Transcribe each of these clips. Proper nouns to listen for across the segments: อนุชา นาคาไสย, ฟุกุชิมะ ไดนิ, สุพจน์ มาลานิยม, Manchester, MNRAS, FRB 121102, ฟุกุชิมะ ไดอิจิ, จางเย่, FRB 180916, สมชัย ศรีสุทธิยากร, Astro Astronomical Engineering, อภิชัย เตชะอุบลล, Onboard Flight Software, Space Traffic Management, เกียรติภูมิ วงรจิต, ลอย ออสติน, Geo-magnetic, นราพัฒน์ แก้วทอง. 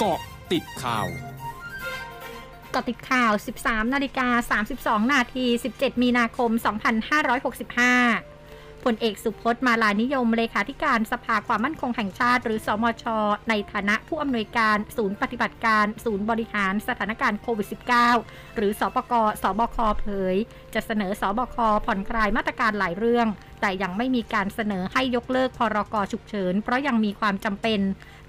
เกาะติดข่าว13 นาฬิกา 32 นาที 17 มีนาคม 2565 พลเอกสุพจน์ มาลานิยมเลขาธิการสภาความมั่นคงแห่งชาติหรือสมช.ในฐานะผู้อำนวยการศูนย์ปฏิบัติการศูนย์บริหารสถานการณ์โควิด -19 หรือสปก.สบค.เผยจะเสนอสบค.ผ่อนคลายมาตรการหลายเรื่องแต่ยังไม่มีการเสนอให้ยกเลิกพรก.ฉุกเฉินเพราะยังมีความจำเป็น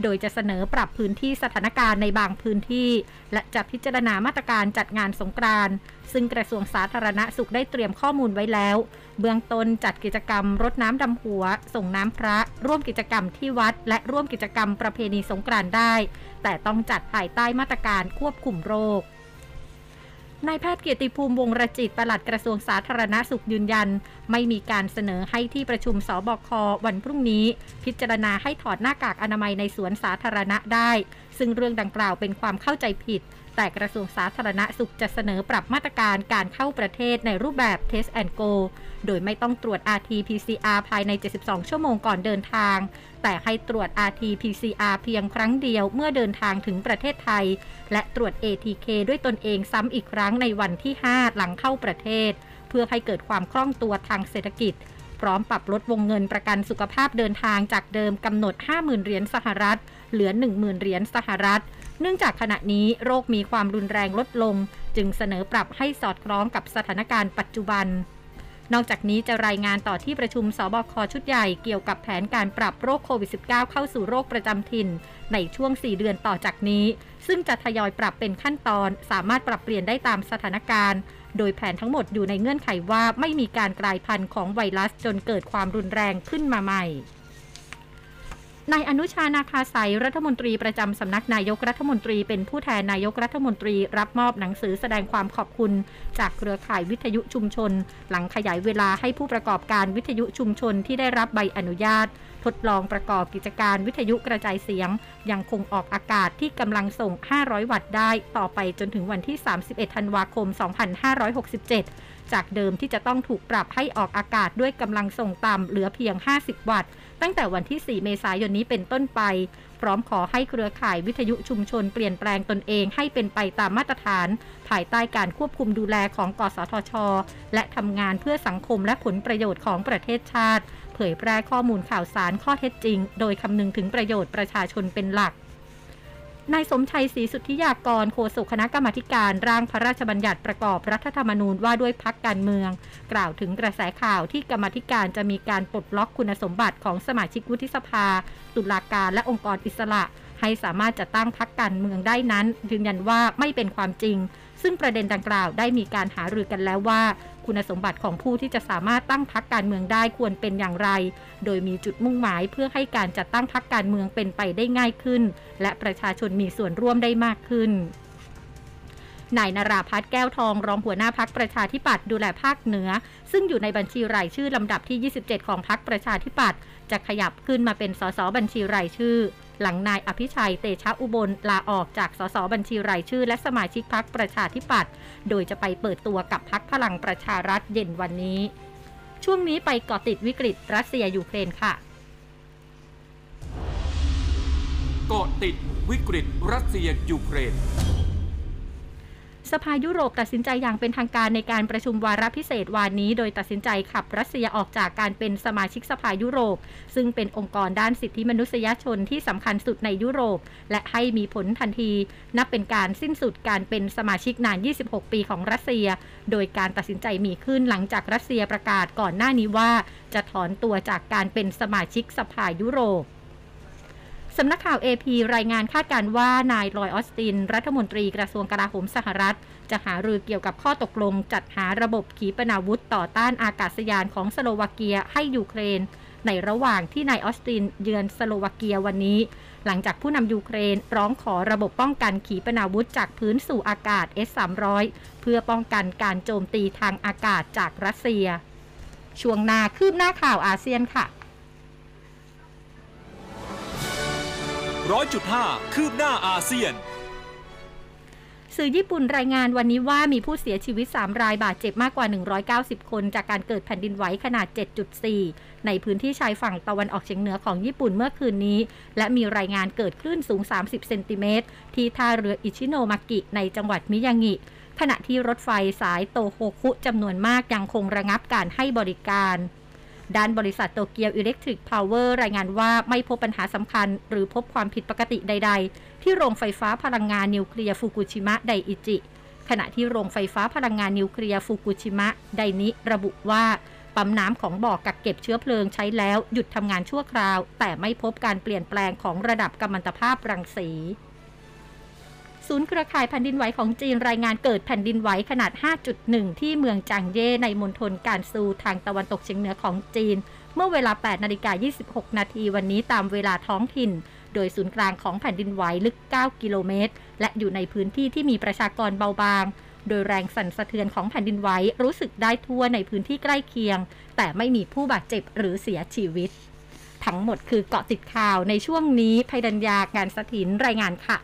โดยจะเสนอปรับพื้นที่สถานการณ์ในบางพื้นที่และจะพิจารณามาตรการจัดงานสงกรานต์ซึ่งกระทรวงสาธารณสุขได้เตรียมข้อมูลไว้แล้วเบื้องต้นจัดกิจกรรมรดน้ำดำหัวส่งน้ำพระร่วมกิจกรรมที่วัดและร่วมกิจกรรมประเพณีสงกรานต์ได้แต่ต้องจัดภายใต้มาตรการควบคุมโรคนายแพทย์เกียรติภูมิวงรจิตปลัดกระทรวงสาธารณสุขยืนยันไม่มีการเสนอให้ที่ประชุมสบค.วันพรุ่งนี้พิจารณาให้ถอดหน้ากากอนามัยในสวนสาธารณะได้ซึ่งเรื่องดังกล่าวเป็นความเข้าใจผิดแต่กระทรวงสาธารณสุขจะเสนอปรับมาตรการการเข้าประเทศในรูปแบบ Test and Go โดยไม่ต้องตรวจ RT-PCR ภายใน 72 ชั่วโมงก่อนเดินทางแต่ให้ตรวจ RT-PCR เพียงครั้งเดียวเมื่อเดินทางถึงประเทศไทยและตรวจ ATK ด้วยตนเองซ้ำอีกครั้งในวันที่ 5 หลังเข้าประเทศเพื่อให้เกิดความคล่องตัวทางเศรษฐกิจพร้อมปรับลดวงเงินประกันสุขภาพเดินทางจากเดิมกำหนด 50,000 เหรียญสหรัฐเหลือ 10,000 เหรียญสหรัฐเนื่องจากขณะนี้โรคมีความรุนแรงลดลงจึงเสนอปรับให้สอดคล้องกับสถานการณ์ปัจจุบันนอกจากนี้จะรายงานต่อที่ประชุมสบค.ชุดใหญ่เกี่ยวกับแผนการปรับโรคโควิด -19 เข้าสู่โรคประจำถิ่นในช่วง 4 เดือนต่อจากนี้ซึ่งจะทยอยปรับเป็นขั้นตอนสามารถปรับเปลี่ยนได้ตามสถานการณ์โดยแผนทั้งหมดอยู่ในเงื่อนไขว่าไม่มีการกลายพันธุ์ของไวรัสจนเกิดความรุนแรงขึ้นมาใหม่นายอนุชา นาคาไสยรัฐมนตรีประจำสำนักนายกรัฐมนตรีเป็นผู้แทนนายกรัฐมนตรีรับมอบหนังสือแสดงความขอบคุณจากเครือข่ายวิทยุชุมชนหลังขยายเวลาให้ผู้ประกอบการวิทยุชุมชนที่ได้รับใบอนุญาตทดลองประกอบกิจการวิทยุกระจายเสียงยังคงออกอากาศที่กำลังส่ง 500 วัตต์ได้ต่อไปจนถึงวันที่ 31 ธันวาคม 2567 จากเดิมที่จะต้องถูกปรับให้ออกอากาศด้วยกำลังส่งต่ำเหลือเพียง 50 วัตต์ตั้งแต่วันที่ 4 เมษายนนี้เป็นต้นไปพร้อมขอให้เครือข่ายวิทยุชุมชนเปลี่ยนแปลงตนเองให้เป็นไปตามมาตรฐานภายใต้การควบคุมดูแลของกสทช.และทำงานเพื่อสังคมและผลประโยชน์ของประเทศชาติเผยแพร่ข้อมูลข่าวสารข้อเท็จจริงโดยคำนึงถึงประโยชน์ประชาชนเป็นหลักนายสมชัยศรีสุทธิยากรโฆษกคณะกรรมาธิการร่างพระราชบัญญัติประกอบรัฐธรรมนูญว่าด้วยพรรคการเมืองกล่าวถึงกระแสข่าวที่กรรมาธิการจะมีการปลดล็อกคุณสมบัติของสมาชิกวุฒิสภาตุลาการและองค์กรอิสระให้สามารถจัดตั้งพรรคการเมืองได้นั้นยืนยันว่าไม่เป็นความจริงซึ่งประเด็นดังกล่าวได้มีการหารือกันแล้วว่าคุณสมบัติของผู้ที่จะสามารถตั้งพรรคการเมืองได้ควรเป็นอย่างไรโดยมีจุดมุ่งหมายเพื่อให้การจัดตั้งพรรคการเมืองเป็นไปได้ง่ายขึ้นและประชาชนมีส่วนร่วมได้มากขึ้นนายนราพัฒน์แก้วทองรองหัวหน้าพรรคประชาธิปัตย์ดูแลภาคเหนือซึ่งอยู่ในบัญชีรายชื่อลำดับที่27ของพรรคประชาธิปัตย์จะขยับขึ้นมาเป็นสสบัญชีรายชื่อหลังนายอภิชัยเตชะอุบลลาออกจากสสบัญชีรายชื่อและสมาชิกพรรคประชาธิปัตย์โดยจะไปเปิดตัวกับพรรคพลังประชารัฐเย็นวันนี้ช่วงนี้ไปเกาะติดวิกฤตรัสเซียยูเครนค่ะเกาะติดวิกฤตรัสเซียยูเครนสภายุโรปตัดสินใจอย่างเป็นทางการในการประชุมวาระพิเศษวานนี้โดยตัดสินใจขับรัสเซียออกจากการเป็นสมาชิกสภายุโรปซึ่งเป็นองค์กรด้านสิทธิมนุษยชนที่สำคัญสุดในยุโรปและให้มีผลทันทีนับเป็นการสิ้นสุดการเป็นสมาชิกนาน26ปีของรัสเซียโดยการตัดสินใจมีขึ้นหลังจากรัสเซียประกาศก่อนหน้านี้ว่าจะถอนตัวจากการเป็นสมาชิกสภายุโรปสำนักข่าว AP รายงานคาดการณ์ว่านายลอยออสตินรัฐมนตรีกระทรวงกลาโหมสหรัฐจะหารือเกี่ยวกับข้อตกลงจัดหาระบบขีปนาวุธต่อต้านอากาศยานของสโลวาเกียให้ยูเครนในระหว่างที่นายออสตินเยือนสโลวาเกียวันนี้หลังจากผู้นำยูเครนร้องขอระบบป้องกันขีปนาวุธจากพื้นสู่อากาศ S-300 เพื่อป้องกันการโจมตีทางอากาศจากรัสเซียช่วงหน้าคืบหน้าข่าวอาเซียนค่ะ100.5 คืบหน้าอาเซียน สื่อญี่ปุ่นรายงานวันนี้ว่ามีผู้เสียชีวิต3รายบาดเจ็บมากกว่า190คนจากการเกิดแผ่นดินไหวขนาด 7.4 ในพื้นที่ชายฝั่งตะวันออกเฉียงเหนือของญี่ปุ่นเมื่อคืนนี้และมีรายงานเกิดคลื่นสูง30เซนติเมตรที่ท่าเรืออิชิโนมากิในจังหวัดมิยางิขณะที่รถไฟสายโตโฮคุจำนวนมากยังคงระงับการให้บริการด้านบริษัทโตเกียวอิเล็กทริกพาวเวอร์รายงานว่าไม่พบปัญหาสำคัญหรือพบความผิดปกติใดๆที่โรงไฟฟ้าพลังงานนิวเคลียร์ฟุกุชิมะไดอิจิขณะที่โรงไฟฟ้าพลังงานนิวเคลียร์ฟุกุชิมะไดนิระบุว่าปั๊มน้ำของบ่อกักเก็บเชื้อเพลิงใช้แล้วหยุดทำงานชั่วคราวแต่ไม่พบการเปลี่ยนแปลงของระดับกัมมันตภาพรังสีศูนย์เครือข่ายแผ่นดินไหวของจีนรายงานเกิดแผ่นดินไหวขนาด 5.1 ที่เมืองจางเย่ในมณฑลกานซูทางตะวันตกเฉียงเหนือของจีนเมื่อเวลา 8:26 น.วันนี้ตามเวลาท้องถิ่นโดยศูนย์กลางของแผ่นดินไหวลึก 9 กิโลเมตรและอยู่ในพื้นที่ที่มีประชากรเบาบางโดยแรงสั่นสะเทือนของแผ่นดินไหวรู้สึกได้ทั่วในพื้นที่ใกล้เคียงแต่ไม่มีผู้บาดเจ็บหรือเสียชีวิตทั้งหมดคือเกาะติดข่าวในช่วงนี้ภัยดัญญา การสถินรายงานค่ะ